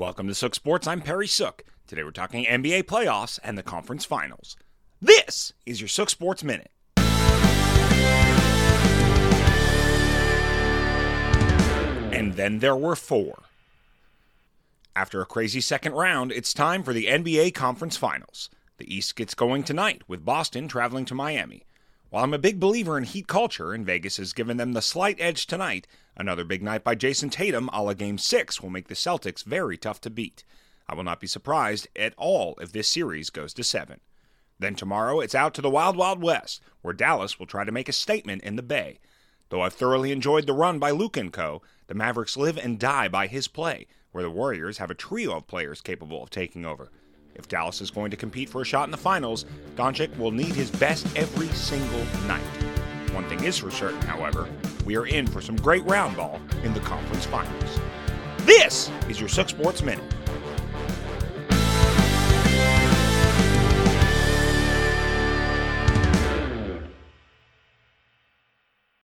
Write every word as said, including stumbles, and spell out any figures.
Welcome to Sook Sports. I'm Perry Sook. Today we're talking N B A playoffs and the conference finals. This is your Sook Sports Minute. And then there were four. After a crazy second round, it's time for the N B A conference finals. The East gets going tonight with Boston traveling to Miami. While I'm a big believer in Heat culture and Vegas has given them the slight edge tonight, another big night by Jason Tatum a la Game six will make the Celtics very tough to beat. I will not be surprised at all if this series goes to seven. Then tomorrow it's out to the Wild Wild West, where Dallas will try to make a statement in the Bay. Though I've thoroughly enjoyed the run by Luka and co, the Mavericks live and die by his play, where the Warriors have a trio of players capable of taking over. If Dallas is going to compete for a shot in the finals, Doncic will need his best every single night. One thing is for certain, however, we are in for some great round ball in the conference finals. This is your Sook Sports Minute.